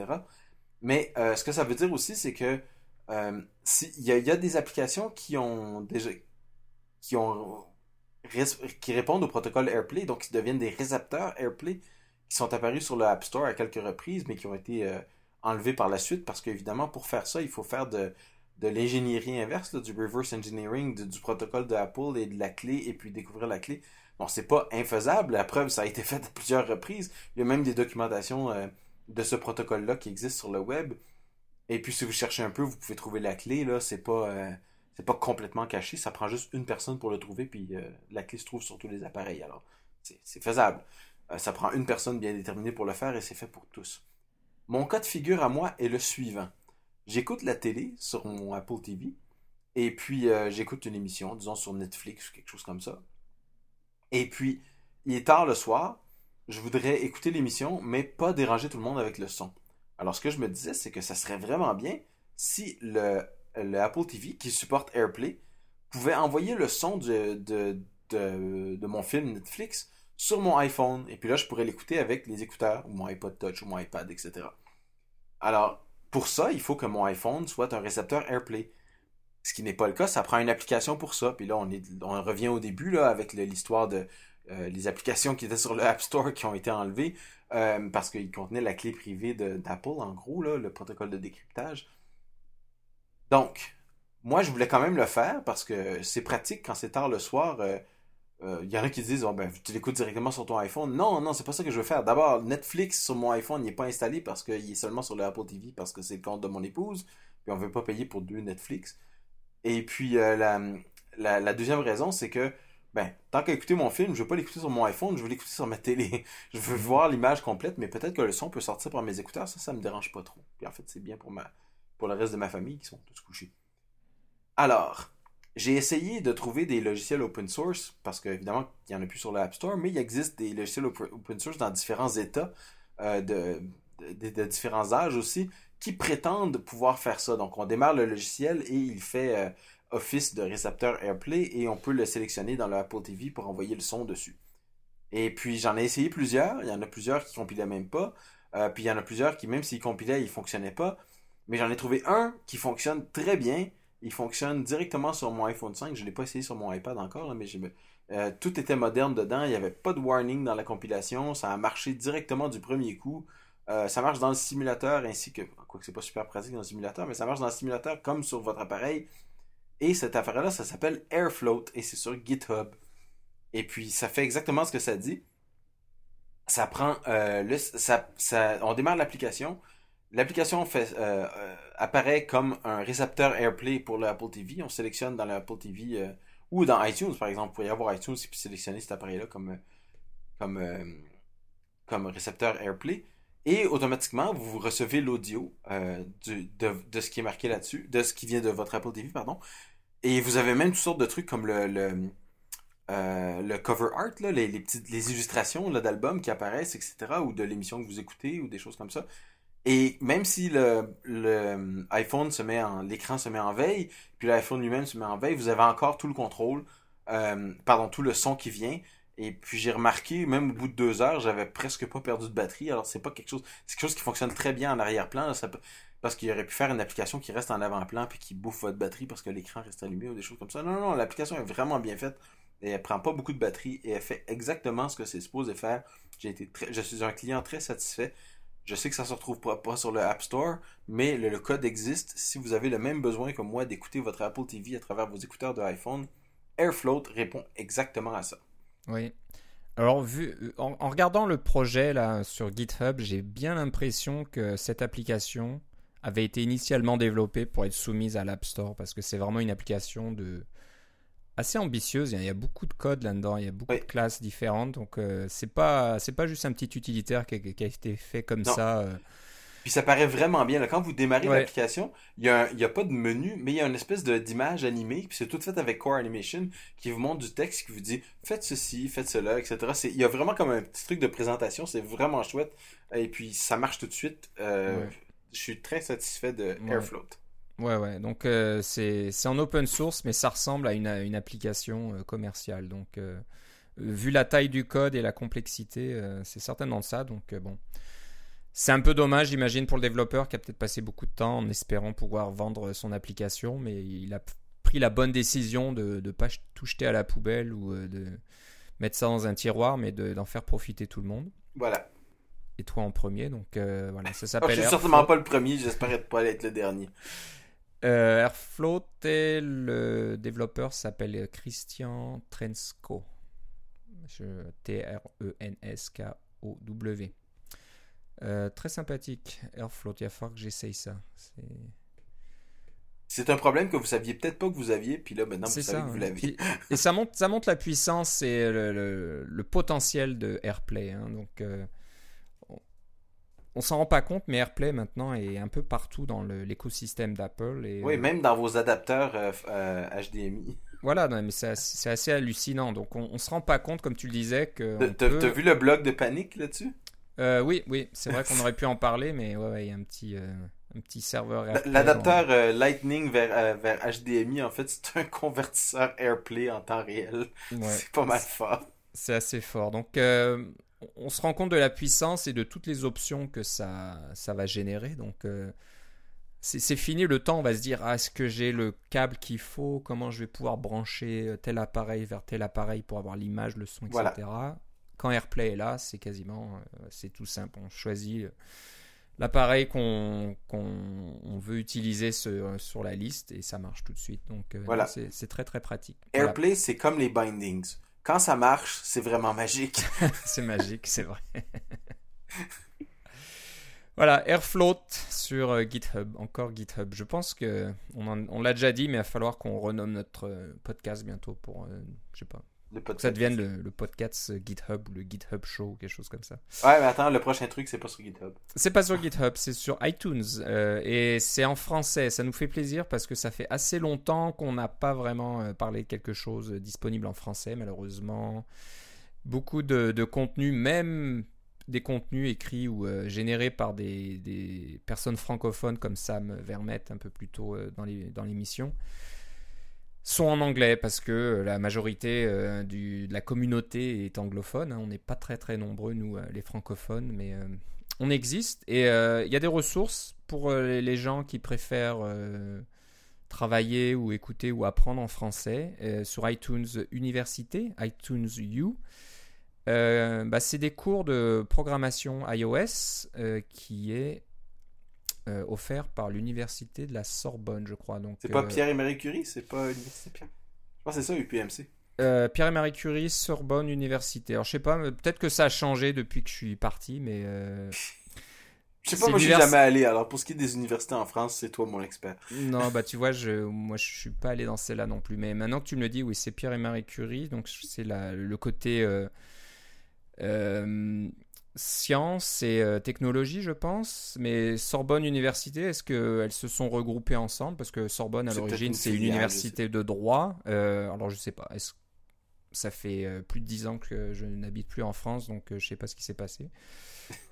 Mais ce que ça veut dire aussi, c'est que il y a des applications qui répondent au protocole AirPlay, donc qui deviennent des récepteurs AirPlay, qui sont apparus sur le App Store à quelques reprises, mais qui ont été enlevés par la suite, parce qu'évidemment, pour faire ça, il faut faire de l'ingénierie inverse, là, du reverse engineering, du protocole de Apple et de la clé, et puis découvrir la clé. Bon, c'est pas infaisable, la preuve, ça a été fait à plusieurs reprises. Il y a même des documentations de ce protocole-là qui existent sur le web. Et puis, si vous cherchez un peu, vous pouvez trouver la clé, là, c'est pas complètement caché, ça prend juste une personne pour le trouver, puis la clé se trouve sur tous les appareils, alors c'est faisable. Ça prend une personne bien déterminée pour le faire, et c'est fait pour tous. Mon cas de figure à moi est le suivant. J'écoute la télé sur mon Apple TV, et puis j'écoute une émission, disons sur Netflix ou quelque chose comme ça. Et puis, il est tard le soir, je voudrais écouter l'émission, mais pas déranger tout le monde avec le son. Alors, ce que je me disais, c'est que ça serait vraiment bien si le Apple TV, qui supporte AirPlay, pouvait envoyer le son de mon film Netflix sur mon iPhone. Et puis là, je pourrais l'écouter avec les écouteurs, ou mon iPod Touch, ou mon iPad, etc. Alors, pour ça, il faut que mon iPhone soit un récepteur AirPlay. Ce qui n'est pas le cas, ça prend une application pour ça. Puis là, on revient au début là, avec l'histoire de les applications qui étaient sur le App Store qui ont été enlevées parce qu'ils contenaient la clé privée d'Apple, en gros, là, le protocole de décryptage. Donc, moi, je voulais quand même le faire parce que c'est pratique quand c'est tard le soir. Il y en a qui disent oh, ben, tu l'écoutes directement sur ton iPhone. Non, c'est pas ça que je veux faire. D'abord, Netflix sur mon iPhone n'est pas installé parce qu'il est seulement sur le Apple TV parce que c'est le compte de mon épouse. Puis on veut pas payer pour deux Netflix. Et puis la deuxième raison, c'est que tant qu'à écouter mon film, je veux pas l'écouter sur mon iPhone, je veux l'écouter sur ma télé. Je veux voir l'image complète, mais peut-être que le son peut sortir par mes écouteurs, ça me dérange pas trop. Puis en fait, c'est bien pour le reste de ma famille qui sont tous couchés. Alors, j'ai essayé de trouver des logiciels open source, parce qu'évidemment, il n'y en a plus sur le App Store, mais il existe des logiciels open source dans différents états, de différents âges aussi, qui prétendent pouvoir faire ça. Donc, on démarre le logiciel et il fait office de récepteur AirPlay, et on peut le sélectionner dans le Apple TV pour envoyer le son dessus. Et puis, j'en ai essayé plusieurs. Il y en a plusieurs qui ne compilaient même pas. Puis, il y en a plusieurs qui, même s'ils compilaient, ils ne fonctionnaient pas. Mais j'en ai trouvé un qui fonctionne très bien. Il fonctionne directement sur mon iPhone 5. Je ne l'ai pas essayé sur mon iPad encore, là, mais tout était moderne dedans. Il n'y avait pas de warning dans la compilation. Ça a marché directement du premier coup. Ça marche dans le simulateur ainsi que... Quoique ce n'est pas super pratique dans le simulateur, mais ça marche dans le simulateur comme sur votre appareil. Et cet appareil-là, ça s'appelle AirFloat et c'est sur GitHub. Et puis, ça fait exactement ce que ça dit. Ça prend... on démarre l'application... L'application apparaît comme un récepteur AirPlay pour le Apple TV. On sélectionne dans le Apple TV ou dans iTunes, par exemple. Vous pouvez avoir iTunes et puis sélectionner cet appareil-là comme récepteur AirPlay. Et automatiquement, vous recevez l'audio de ce qui est marqué là-dessus, de ce qui vient de votre Apple TV, pardon. Et vous avez même toutes sortes de trucs comme le cover art, là, les illustrations là, d'albums qui apparaissent, etc. Ou de l'émission que vous écoutez ou des choses comme ça. Et même si l'iPhone l'écran se met en veille, puis l'iPhone lui-même se met en veille, vous avez encore tout le contrôle, tout le son qui vient. Et puis j'ai remarqué, même au bout de 2 heures, j'avais presque pas perdu de batterie. Alors c'est quelque chose qui fonctionne très bien en arrière-plan, là, parce qu'il aurait pu faire une application qui reste en avant-plan puis qui bouffe votre batterie parce que l'écran reste allumé ou des choses comme ça. Non, l'application est vraiment bien faite et elle prend pas beaucoup de batterie et elle fait exactement ce que c'est supposé faire. Je suis un client très satisfait. Je sais que ça ne se retrouve pas sur le App Store, mais le code existe. Si vous avez le même besoin que moi d'écouter votre Apple TV à travers vos écouteurs de iPhone, AirFloat répond exactement à ça. Oui. Alors, en regardant le projet là, sur GitHub, j'ai bien l'impression que cette application avait été initialement développée pour être soumise à l'App Store, parce que c'est vraiment une application assez ambitieuse. Il y a beaucoup de code là-dedans, il y a beaucoup de classes différentes, donc c'est pas juste un petit utilitaire qui a été fait comme ça. Puis ça paraît vraiment bien. Là, quand vous démarrez l'application, il n'y a pas de menu, mais il y a une espèce d'image animée. Puis c'est tout fait avec Core Animation qui vous montre du texte qui vous dit « Faites ceci, faites cela, etc. » Il y a vraiment comme un petit truc de présentation. C'est vraiment chouette. Et puis ça marche tout de suite. Je suis très satisfait de AirFloat. Ouais. Donc c'est en open source, mais ça ressemble à une application commerciale. Donc vu la taille du code et la complexité, c'est certainement ça. Donc bon... C'est un peu dommage, j'imagine, pour le développeur qui a peut-être passé beaucoup de temps en espérant pouvoir vendre son application, mais il a pris la bonne décision de ne pas tout jeter à la poubelle ou de mettre ça dans un tiroir, mais d'en faire profiter tout le monde. Voilà. Et toi en premier, donc voilà, ça s'appelle AirFloat. Je suis certainement pas le premier, j'espère pas être le dernier. AirFloat, et le développeur s'appelle Christian Trensko. T-R-E-N-S-K-O-W. Très sympathique, AirFloat, il va falloir que j'essaye ça. C'est un problème que vous saviez peut-être pas que vous aviez, puis là maintenant vous savez que vous l'avez. Et ça monte la puissance et le potentiel de AirPlay. Hein. Donc on s'en rend pas compte, mais AirPlay maintenant est un peu partout dans l'écosystème d'Apple. Et, même dans vos adapteurs HDMI. Voilà, non, mais c'est assez hallucinant. Donc on se rend pas compte, comme tu le disais, que. T'as vu le blog de Panic là-dessus? Oui, c'est vrai qu'on aurait pu en parler, mais il y a un petit serveur AirPlay. L'adapteur Lightning vers HDMI, en fait, c'est un convertisseur AirPlay en temps réel. Ouais. C'est pas mal fort. C'est assez fort. Donc, on se rend compte de la puissance et de toutes les options que ça va générer. Donc, c'est fini le temps. On va se dire, est-ce que j'ai le câble qu'il faut? Comment je vais pouvoir brancher tel appareil vers tel appareil pour avoir l'image, le son, etc. Voilà. Quand AirPlay est là, c'est quasiment, c'est tout simple. On choisit l'appareil qu'on veut utiliser sur la liste et ça marche tout de suite. Donc voilà. C'est très très pratique. AirPlay, c'est comme les bindings. Quand ça marche, c'est vraiment magique. C'est magique, c'est vrai. Voilà, AirFloat sur GitHub, encore GitHub. Je pense que on l'a déjà dit, mais il va falloir qu'on renomme notre podcast bientôt pour, je sais pas. Ça devienne le podcast GitHub ou le GitHub Show, quelque chose comme ça. Ouais, mais attends, le prochain truc, c'est pas sur GitHub. C'est pas sur GitHub, c'est sur iTunes. Et c'est en français. Ça nous fait plaisir parce que ça fait assez longtemps qu'on n'a pas vraiment parlé de quelque chose disponible en français, malheureusement. Beaucoup de contenus, même des contenus écrits ou générés par des personnes francophones comme Sam Vermette un peu plus tôt dans l'émission, sont en anglais parce que la majorité de la communauté est anglophone. Hein. On n'est pas très très nombreux, nous, les francophones, mais on existe. Et il y a des ressources pour les gens qui préfèrent travailler ou écouter ou apprendre en français sur iTunes Université, iTunes U. C'est des cours de programmation iOS qui est offert par l'université de la Sorbonne, je crois. Donc, c'est pas Pierre et Marie Curie, c'est pas l'université Pierre. Je pense que c'est ça, UPMC. Pierre et Marie Curie, Sorbonne Université. Alors je sais pas, peut-être que ça a changé depuis que je suis parti, mais je sais pas, moi je suis jamais allé. Alors pour ce qui est des universités en France, c'est toi mon expert. Non, tu vois, je suis pas allé dans celle-là non plus. Mais maintenant que tu me le dis, oui, c'est Pierre et Marie Curie, donc c'est le côté sciences et technologie, je pense, mais Sorbonne Université, est-ce qu'elles se sont regroupées ensemble? Parce que Sorbonne, à l'origine, c'est une université de droit. Alors, je sais pas. Ça fait plus de 10 ans que je n'habite plus en France, donc je sais pas ce qui s'est passé.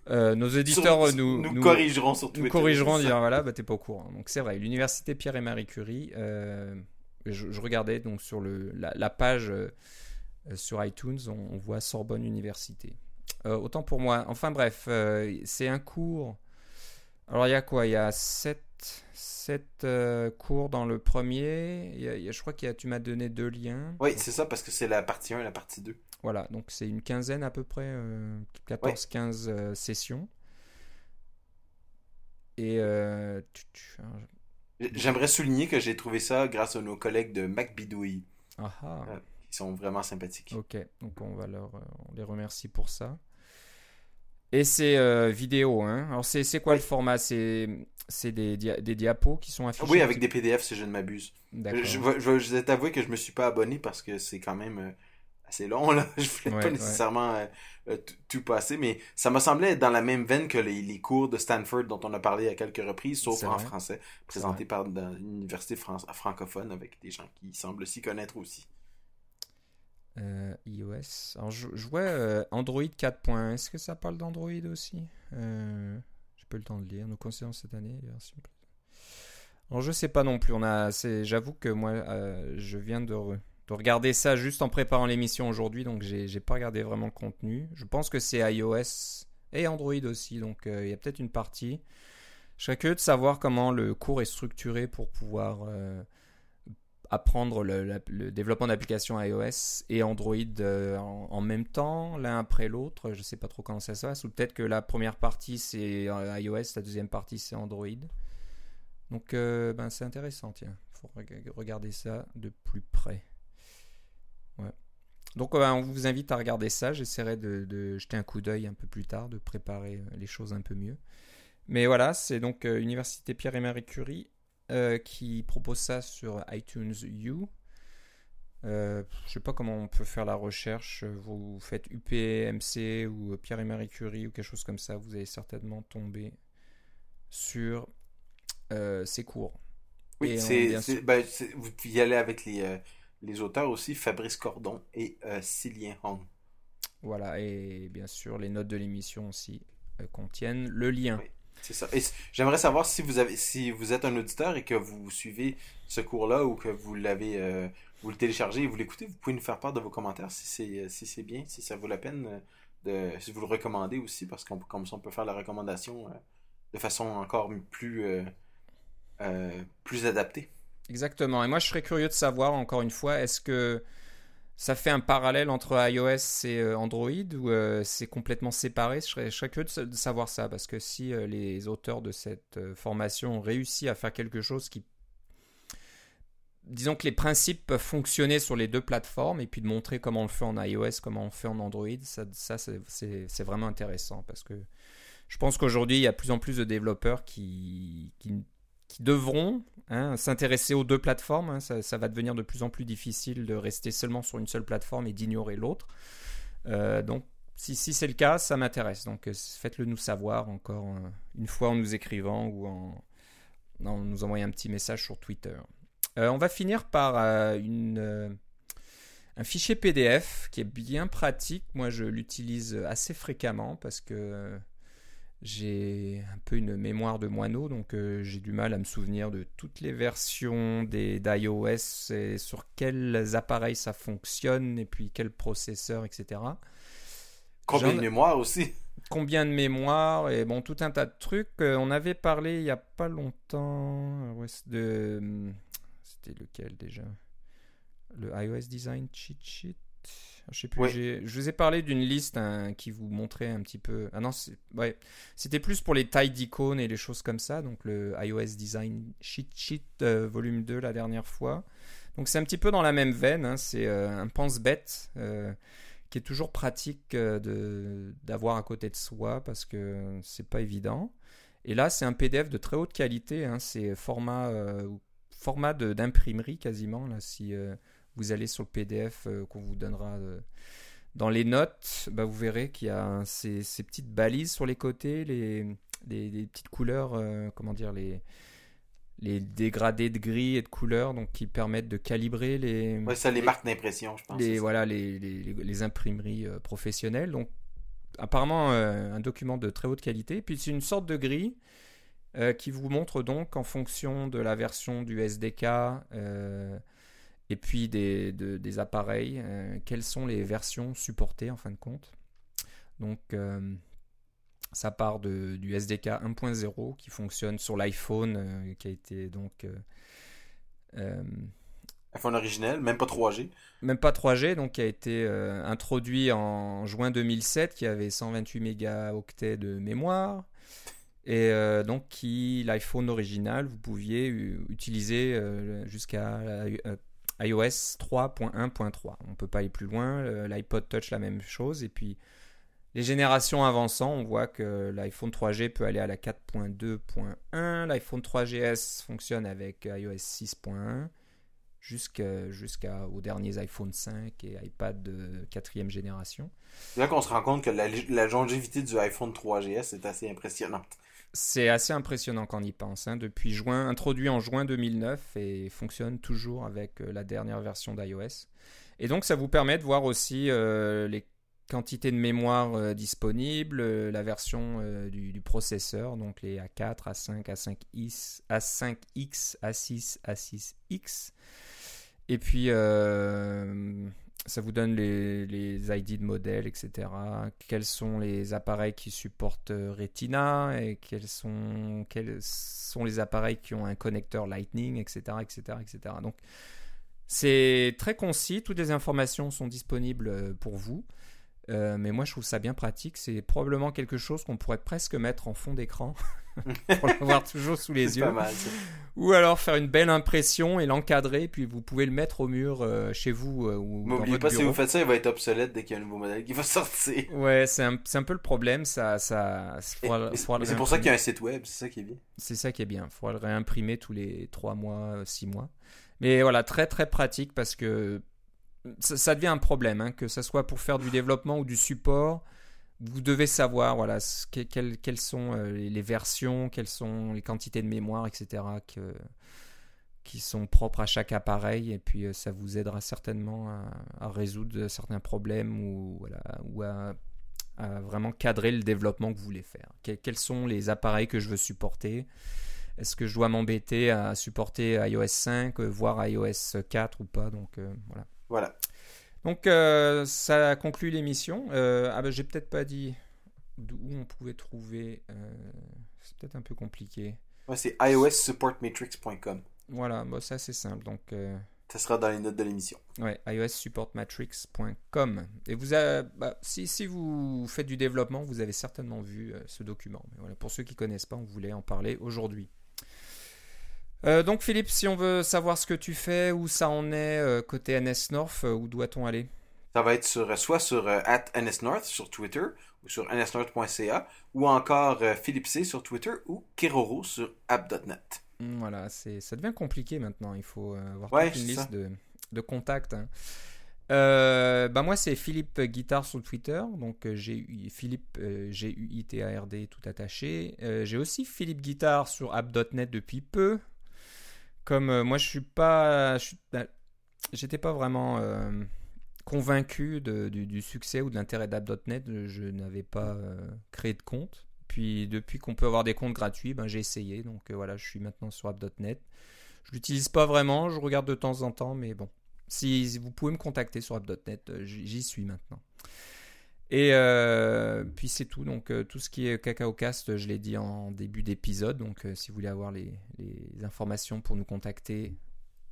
Nos éditeurs nous corrigeront sur Twitter. Nous corrigeront, dire voilà, t'es pas au courant. Donc, c'est vrai, l'université Pierre et Marie Curie, je regardais donc sur la page sur iTunes, on voit Sorbonne Université. Autant pour moi. Enfin bref, c'est un cours. Alors il y a quoi? Il y a 7 cours dans le premier. Je crois qu'il y a, tu m'as donné 2 liens. Oui, c'est ça, parce que c'est la partie 1 et la partie 2. Voilà, donc c'est une quinzaine à peu près, 14-15 sessions. Et j'aimerais souligner que j'ai trouvé ça grâce à nos collègues de MacBidouille. Ils sont vraiment sympathiques. Ok, donc on les remercie pour ça. Et c'est vidéo, hein. Alors c'est quoi le format ? C'est des diapos qui sont affichés ? Oui, avec des PDF si je ne m'abuse. D'accord. Je vais t'avouer que je ne me suis pas abonné parce que c'est quand même assez long, là. Je ne voulais pas nécessairement tout passer, mais ça me semblait être dans la même veine que les cours de Stanford dont on a parlé à quelques reprises, sauf en français, présentés par une université francophone avec des gens qui semblent s'y connaître aussi. iOS. Alors, je vois Android 4.1. Est-ce que ça parle d'Android aussi ? J'ai pas eu le temps de lire. Nous conseillons cette année. Alors, je sais pas non plus. J'avoue que moi, je viens de regarder ça juste en préparant l'émission aujourd'hui, donc j'ai pas regardé vraiment le contenu. Je pense que c'est iOS et Android aussi, donc il y a peut-être une partie. Je serais curieux de savoir comment le cours est structuré pour pouvoir... apprendre le développement d'applications iOS et Android en même temps, l'un après l'autre. Je ne sais pas trop comment ça se passe. Ou peut-être que la première partie, c'est iOS, la deuxième partie, c'est Android. Donc, c'est intéressant, tiens. Il faut regarder ça de plus près. Ouais. Donc, on vous invite à regarder ça. J'essaierai de jeter un coup d'œil un peu plus tard, de préparer les choses un peu mieux. Mais voilà, c'est donc Université Pierre et Marie Curie. Qui propose ça sur iTunes U. Je ne sais pas comment on peut faire la recherche. Vous faites UPMC ou Pierre et Marie Curie ou quelque chose comme ça. Vous allez certainement tomber sur ces cours. Oui, vous pouvez y aller avec les auteurs aussi, Fabrice Cordon et Célien Hong. Voilà, et bien sûr, les notes de l'émission aussi contiennent le lien. Oui. C'est ça. Et j'aimerais savoir si vous êtes un auditeur et que vous suivez ce cours-là ou que vous le téléchargez et vous l'écoutez, vous pouvez nous faire part de vos commentaires si c'est bien, si ça vaut la peine, si vous le recommandez aussi, parce qu'on comme ça on peut faire la recommandation de façon encore plus adaptée. Exactement. Et moi je serais curieux de savoir encore une fois, est-ce que ça fait un parallèle entre iOS et Android ou c'est complètement séparé? Je serais curieux de savoir ça, parce que si les auteurs de cette formation ont réussi à faire quelque chose qui... Disons que les principes peuvent fonctionner sur les deux plateformes et puis de montrer comment on le fait en iOS, comment on le fait en Android, c'est vraiment intéressant, parce que je pense qu'aujourd'hui, il y a de plus en plus de développeurs qui devront s'intéresser aux deux plateformes. Ça va devenir de plus en plus difficile de rester seulement sur une seule plateforme et d'ignorer l'autre. Donc, si c'est le cas, ça m'intéresse. Donc, faites-le nous savoir encore une fois en nous écrivant ou en nous envoyant un petit message sur Twitter. On va finir par un fichier PDF qui est bien pratique. Moi, je l'utilise assez fréquemment parce que... j'ai un peu une mémoire de moineau, donc j'ai du mal à me souvenir de toutes les versions d'iOS et sur quels appareils ça fonctionne et puis quels processeurs, etc. Combien de mémoire aussi ? Combien de mémoire et bon, tout un tas de trucs. On avait parlé il n'y a pas longtemps c'était lequel déjà ? Le iOS Design Cheat Sheet. Je sais plus, oui. Je vous ai parlé d'une liste qui vous montrait un petit peu... Ah non, c'était plus pour les tailles d'icônes et les choses comme ça, donc le iOS Design Cheat Sheet volume 2 la dernière fois. Donc c'est un petit peu dans la même veine, c'est un pense-bête qui est toujours pratique d'avoir à côté de soi parce que c'est pas évident. Et là, c'est un PDF de très haute qualité, c'est format d'imprimerie quasiment, là, si... vous allez sur le PDF qu'on vous donnera dans les notes, vous verrez qu'il y a ces petites balises sur les côtés, les petites couleurs, les dégradés de gris et de couleurs, donc qui permettent de calibrer les... Oui, ça les marques d'impression, je pense. Les imprimeries professionnelles. Donc, apparemment, un document de très haute qualité. Puis, c'est une sorte de grille qui vous montre donc, en fonction de la version du SDK... et puis des appareils, quelles sont les versions supportées en fin de compte. Donc ça part du SDK 1.0 qui fonctionne sur l'iPhone, qui a été donc... iPhone originel, même pas 3G. Même pas 3G, donc qui a été introduit en juin 2007, qui avait 128 mégaoctets de mémoire. Et donc l'iPhone original, vous pouviez utiliser jusqu'à... iOS 3.1.3. On ne peut pas aller plus loin. L'iPod Touch, la même chose. Et puis, les générations avançant, on voit que l'iPhone 3G peut aller à la 4.2.1. L'iPhone 3GS fonctionne avec iOS 6.1 jusqu'aux derniers iPhone 5 et iPad de 4e génération. C'est là qu'on se rend compte que la longévité du iPhone 3GS est assez impressionnante. C'est assez impressionnant quand on y pense, hein. Depuis juin, introduit en juin 2009 et fonctionne toujours avec la dernière version d'iOS. Et donc, ça vous permet de voir aussi les quantités de mémoire disponibles, la version du processeur, donc les A4, A5, A5X, A5X, A6, A6X. Et puis, ça vous donne les ID de modèles, etc. Quels sont les appareils qui supportent Retina et quels sont les appareils qui ont un connecteur Lightning, etc., etc., etc. Donc, c'est très concis. Toutes les informations sont disponibles pour vous. Mais moi, je trouve ça bien pratique. C'est probablement quelque chose qu'on pourrait presque mettre en fond d'écran pour l'avoir toujours sous les yeux. Pas mal, ça. Ou alors faire une belle impression et l'encadrer, puis vous pouvez le mettre au mur chez vous ou dans votre bureau. Si vous faites ça, il va être obsolète dès qu'il y a un nouveau modèle qui va sortir. Ouais, c'est un peu le problème. Mais c'est pour ça qu'il y a un site web, c'est ça qui est bien. C'est ça qui est bien. Il faudra le réimprimer tous les 3 mois, 6 mois. Mais voilà, très très pratique parce que ça devient un problème, hein, que ce soit pour faire du développement ou du support, vous devez savoir voilà, quelles sont les versions, quelles sont les quantités de mémoire, etc., qui sont propres à chaque appareil. Et puis, ça vous aidera certainement à résoudre certains problèmes ou, voilà, ou à vraiment cadrer le développement que vous voulez faire. Quels sont les appareils que je veux supporter ? Est-ce que je dois m'embêter à supporter iOS 5, voire iOS 4 ou pas ? Donc, voilà. Voilà. Donc, ça conclut l'émission. J'ai peut-être pas dit d'où on pouvait trouver. C'est peut-être un peu compliqué. Ouais, c'est iossupportmatrix.com. Voilà, bah, ça c'est simple. Donc, ça sera dans les notes de l'émission. Ouais, iossupportmatrix.com. Et vous avez, si vous faites du développement, vous avez certainement vu ce document. Mais voilà, pour ceux qui ne connaissent pas, on voulait en parler aujourd'hui. Donc Philippe, si on veut savoir ce que tu fais, où ça en est côté NSNorth, où doit-on aller? Ça va être soit sur @NSNorth sur Twitter ou sur nsnorth.ca ou encore Philippe C sur Twitter ou Keroro sur App.net. Voilà, ça devient compliqué maintenant, il faut avoir toute une liste de contacts, hein. Moi c'est Philippe Guitard sur Twitter, donc Philippe G-U-I-T-A-R-D tout attaché. J'ai aussi Philippe Guitard sur App.net depuis peu. Comme moi, j'étais pas vraiment convaincu du succès ou de l'intérêt d'App.net. Je n'avais pas créé de compte. Puis depuis qu'on peut avoir des comptes gratuits, j'ai essayé. Donc voilà, je suis maintenant sur App.net. Je l'utilise pas vraiment. Je regarde de temps en temps, mais bon. Si vous pouvez me contacter sur App.net, j'y suis maintenant. Et puis c'est tout, donc tout ce qui est Cacao Cast, je l'ai dit en début d'épisode, donc si vous voulez avoir les informations pour nous contacter,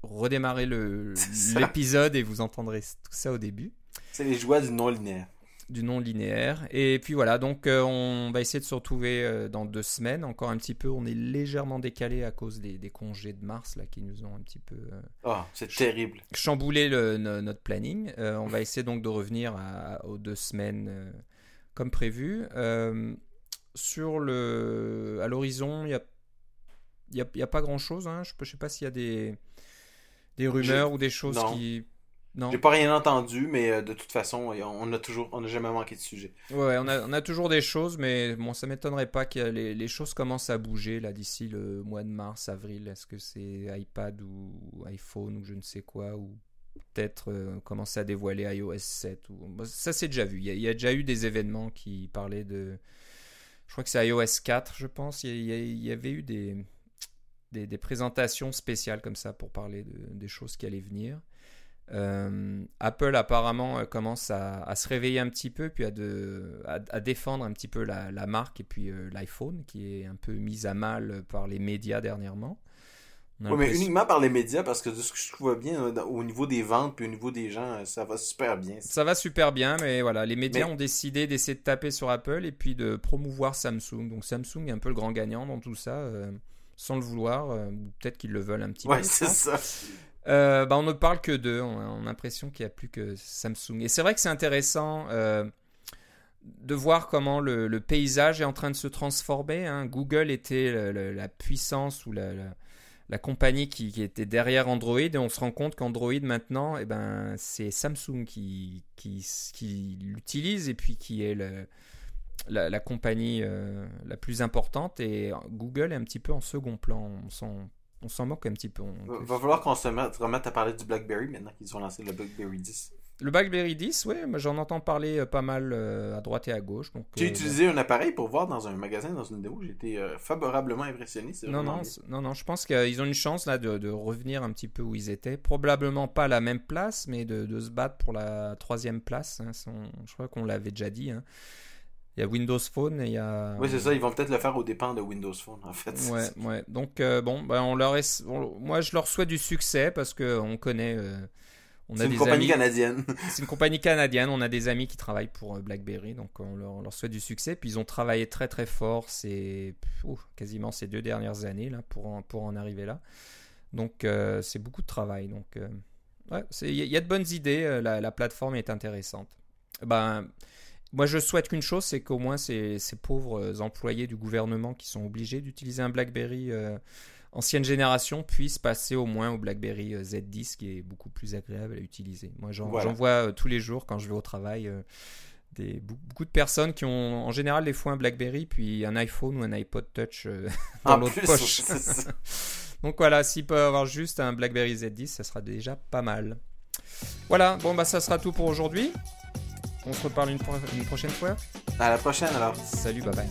redémarrez l'épisode et vous entendrez tout ça au début. C'est les joies du non-linéaire. Du non-linéaire, et puis voilà, donc on va essayer de se retrouver dans 2 semaines, encore un petit peu, on est légèrement décalé à cause des congés de mars là, qui nous ont un petit peu terrible. Chamboulé notre planning. On va essayer donc de revenir aux 2 semaines comme prévu. À l'horizon, il n'y a pas grand-chose, hein. Je ne sais pas s'il y a des rumeurs ou des choses qui... Non. J'ai pas rien entendu, mais de toute façon, on n'a jamais manqué de sujet. Ouais, on a toujours des choses, mais bon, ça m'étonnerait pas que les choses commencent à bouger là d'ici le mois de mars, avril. Est-ce que c'est iPad ou iPhone ou je ne sais quoi, ou peut-être commencer à dévoiler iOS 7 ou... Bon, ça c'est déjà vu. Il y a déjà eu des événements qui parlaient de... Je crois que c'est iOS 4, je pense. Il y avait eu des présentations spéciales comme ça pour parler des choses qui allaient venir. Apple apparemment commence à se réveiller un petit peu, puis à défendre un petit peu la marque et puis l'iPhone qui est un peu mise à mal par les médias dernièrement. Oui, mais uniquement par les médias, parce que de ce que je trouve bien au niveau des ventes puis au niveau des gens, ça va super bien. Ça va super bien, mais voilà, les médias ont décidé d'essayer de taper sur Apple et puis de promouvoir Samsung. Donc Samsung est un peu le grand gagnant dans tout ça, sans le vouloir, ou peut-être qu'ils le veulent un petit peu. Ouais, c'est ça. On ne parle que d'eux. On a l'impression qu'il n'y a plus que Samsung. Et c'est vrai que c'est intéressant de voir comment le paysage est en train de se transformer, hein. Google était la puissance ou la compagnie qui était derrière Android, et on se rend compte qu'Android maintenant, eh ben, c'est Samsung qui l'utilise et puis qui est la compagnie la plus importante, et Google est un petit peu en second plan. On s'en moque un petit peu. Il va falloir qu'on se remette à parler du BlackBerry maintenant qu'ils ont lancé le BlackBerry 10. Le BlackBerry 10, oui, j'en entends parler pas mal à droite et à gauche. Donc, j'ai utilisé un appareil pour voir dans un magasin, dans une vidéo. J'ai été favorablement impressionné. Non, je pense qu'ils ont une chance là, de revenir un petit peu où ils étaient. Probablement pas à la même place, mais de se battre pour la 3e place. Hein. Je crois qu'on l'avait déjà dit. Hein. Il y a Windows Phone et il y a... Oui, c'est ça. Ils vont peut-être le faire aux dépens de Windows Phone, en fait. Ouais. Donc, moi, je leur souhaite du succès parce qu'on connaît... C'est une compagnie canadienne. C'est une compagnie canadienne. On a des amis qui travaillent pour BlackBerry, donc on leur souhaite du succès. Puis ils ont travaillé très très fort quasiment ces 2 dernières années là, pour en arriver là. Donc c'est beaucoup de travail. Donc y a de bonnes idées. La plateforme est intéressante. Ben moi je souhaite qu'une chose, c'est qu'au moins ces pauvres employés du gouvernement qui sont obligés d'utiliser un BlackBerry ancienne génération puisse passer au moins au BlackBerry Z10 qui est beaucoup plus agréable à utiliser. Moi, j'en vois tous les jours quand je vais au travail beaucoup de personnes qui ont en général des fois un BlackBerry puis un iPhone ou un iPod Touch dans l'autre poche. Donc voilà, s'ils peuvent avoir juste un BlackBerry Z10, ça sera déjà pas mal. Voilà, ça sera tout pour aujourd'hui. On se reparle une prochaine fois. À la prochaine alors. Salut, bye bye.